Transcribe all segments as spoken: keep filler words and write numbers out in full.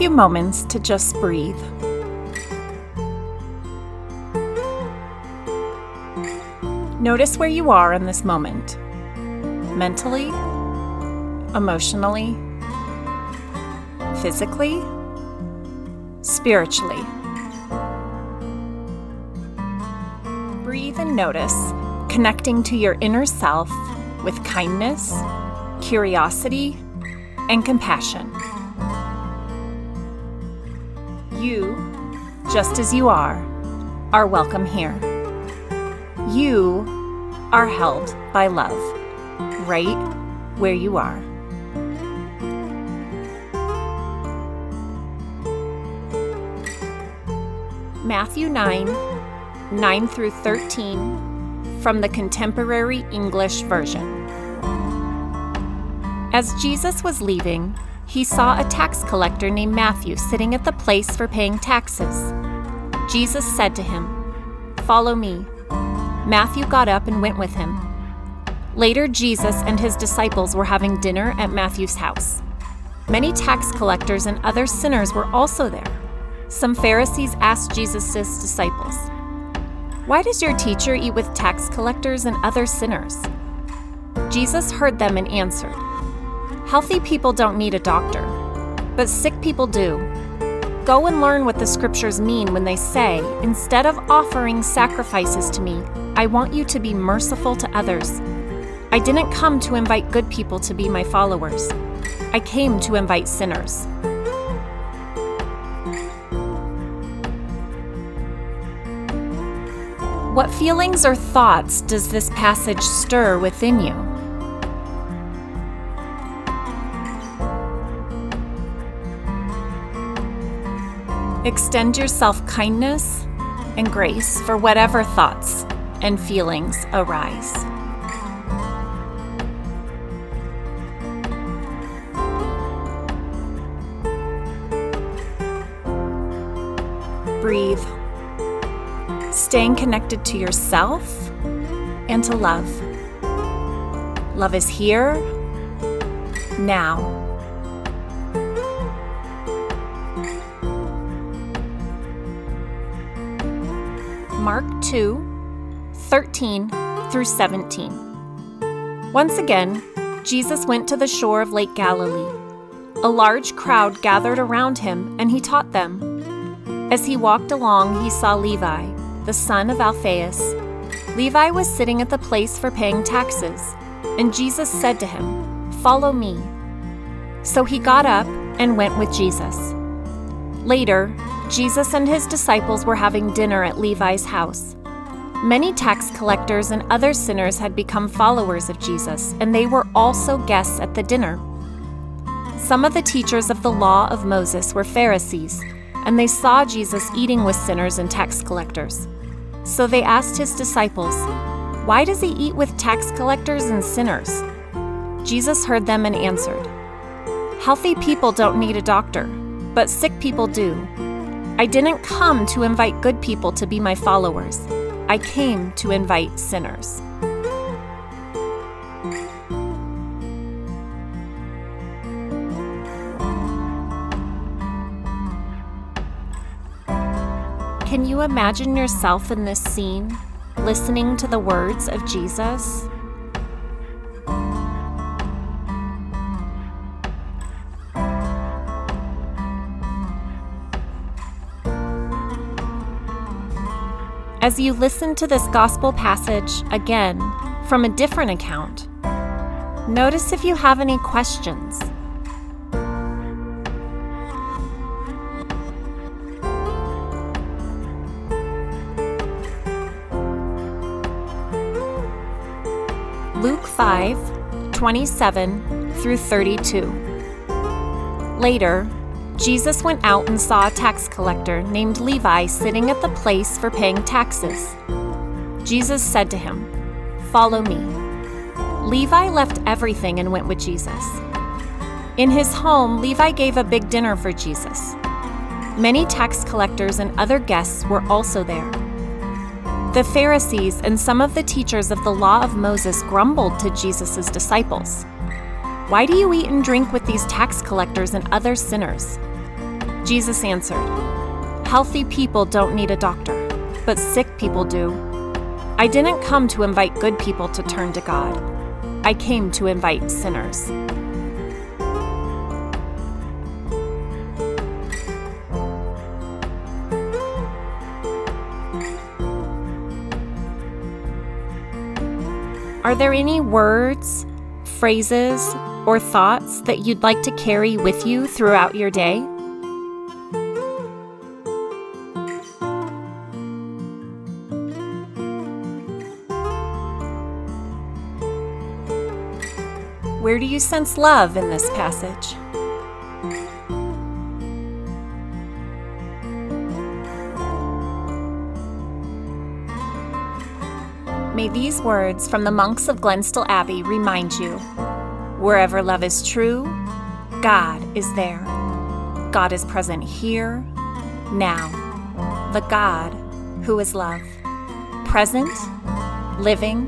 few moments to just breathe. Notice where you are in this moment, mentally, emotionally, physically, spiritually. Breathe and notice, connecting to your inner self with kindness, curiosity, and compassion. You, just as you are, are welcome here. You are held by love, right where you are. Matthew nine, nine through thirteen, from the Contemporary English Version. As Jesus was leaving, he saw a tax collector named Matthew sitting at the place for paying taxes. Jesus said to him, "Follow me." Matthew got up and went with him. Later, Jesus and his disciples were having dinner at Matthew's house. Many tax collectors and other sinners were also there. Some Pharisees asked Jesus' disciples, "Why does your teacher eat with tax collectors and other sinners?" Jesus heard them and answered, "Healthy people don't need a doctor, but sick people do. Go and learn what the scriptures mean when they say, 'Instead of offering sacrifices to me, I want you to be merciful to others.' I didn't come to invite good people to be my followers. I came to invite sinners." What feelings or thoughts does this passage stir within you? Extend yourself kindness and grace for whatever thoughts and feelings arise. Breathe, staying connected to yourself and to love. Love is here, now. Mark two, thirteen through seventeen. Once again, Jesus went to the shore of Lake Galilee. A large crowd gathered around him, and he taught them. As he walked along, he saw Levi, the son of Alphaeus. Levi was sitting at the place for paying taxes, and Jesus said to him, "Follow me." So he got up and went with Jesus. Later, Jesus and his disciples were having dinner at Levi's house. Many tax collectors and other sinners had become followers of Jesus, and they were also guests at the dinner. Some of the teachers of the law of Moses were Pharisees, and they saw Jesus eating with sinners and tax collectors. So they asked his disciples, "Why does he eat with tax collectors and sinners?" Jesus heard them and answered, "Healthy people don't need a doctor, but sick people do. I didn't come to invite good people to be my followers. I came to invite sinners." Can you imagine yourself in this scene, listening to the words of Jesus? As you listen to this gospel passage again from a different account, notice if you have any questions. Luke five, twenty-seven through thirty-two. Later, Jesus went out and saw a tax collector named Levi sitting at the place for paying taxes. Jesus said to him, "Follow me." Levi left everything and went with Jesus. In his home, Levi gave a big dinner for Jesus. Many tax collectors and other guests were also there. The Pharisees and some of the teachers of the law of Moses grumbled to Jesus' disciples, "Why do you eat and drink with these tax collectors and other sinners?" Jesus answered, "Healthy people don't need a doctor, but sick people do. I didn't come to invite good people to turn to God. I came to invite sinners." Are there any words, phrases, or thoughts that you'd like to carry with you throughout your day? Where do you sense love in this passage? May these words from the monks of Glenstall Abbey remind you, wherever love is true, God is there. God is present here, now. The God who is love, present, living,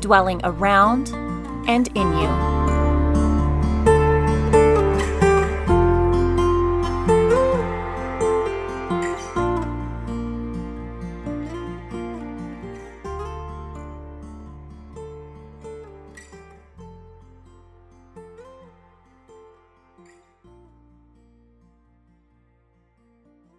dwelling around and in you.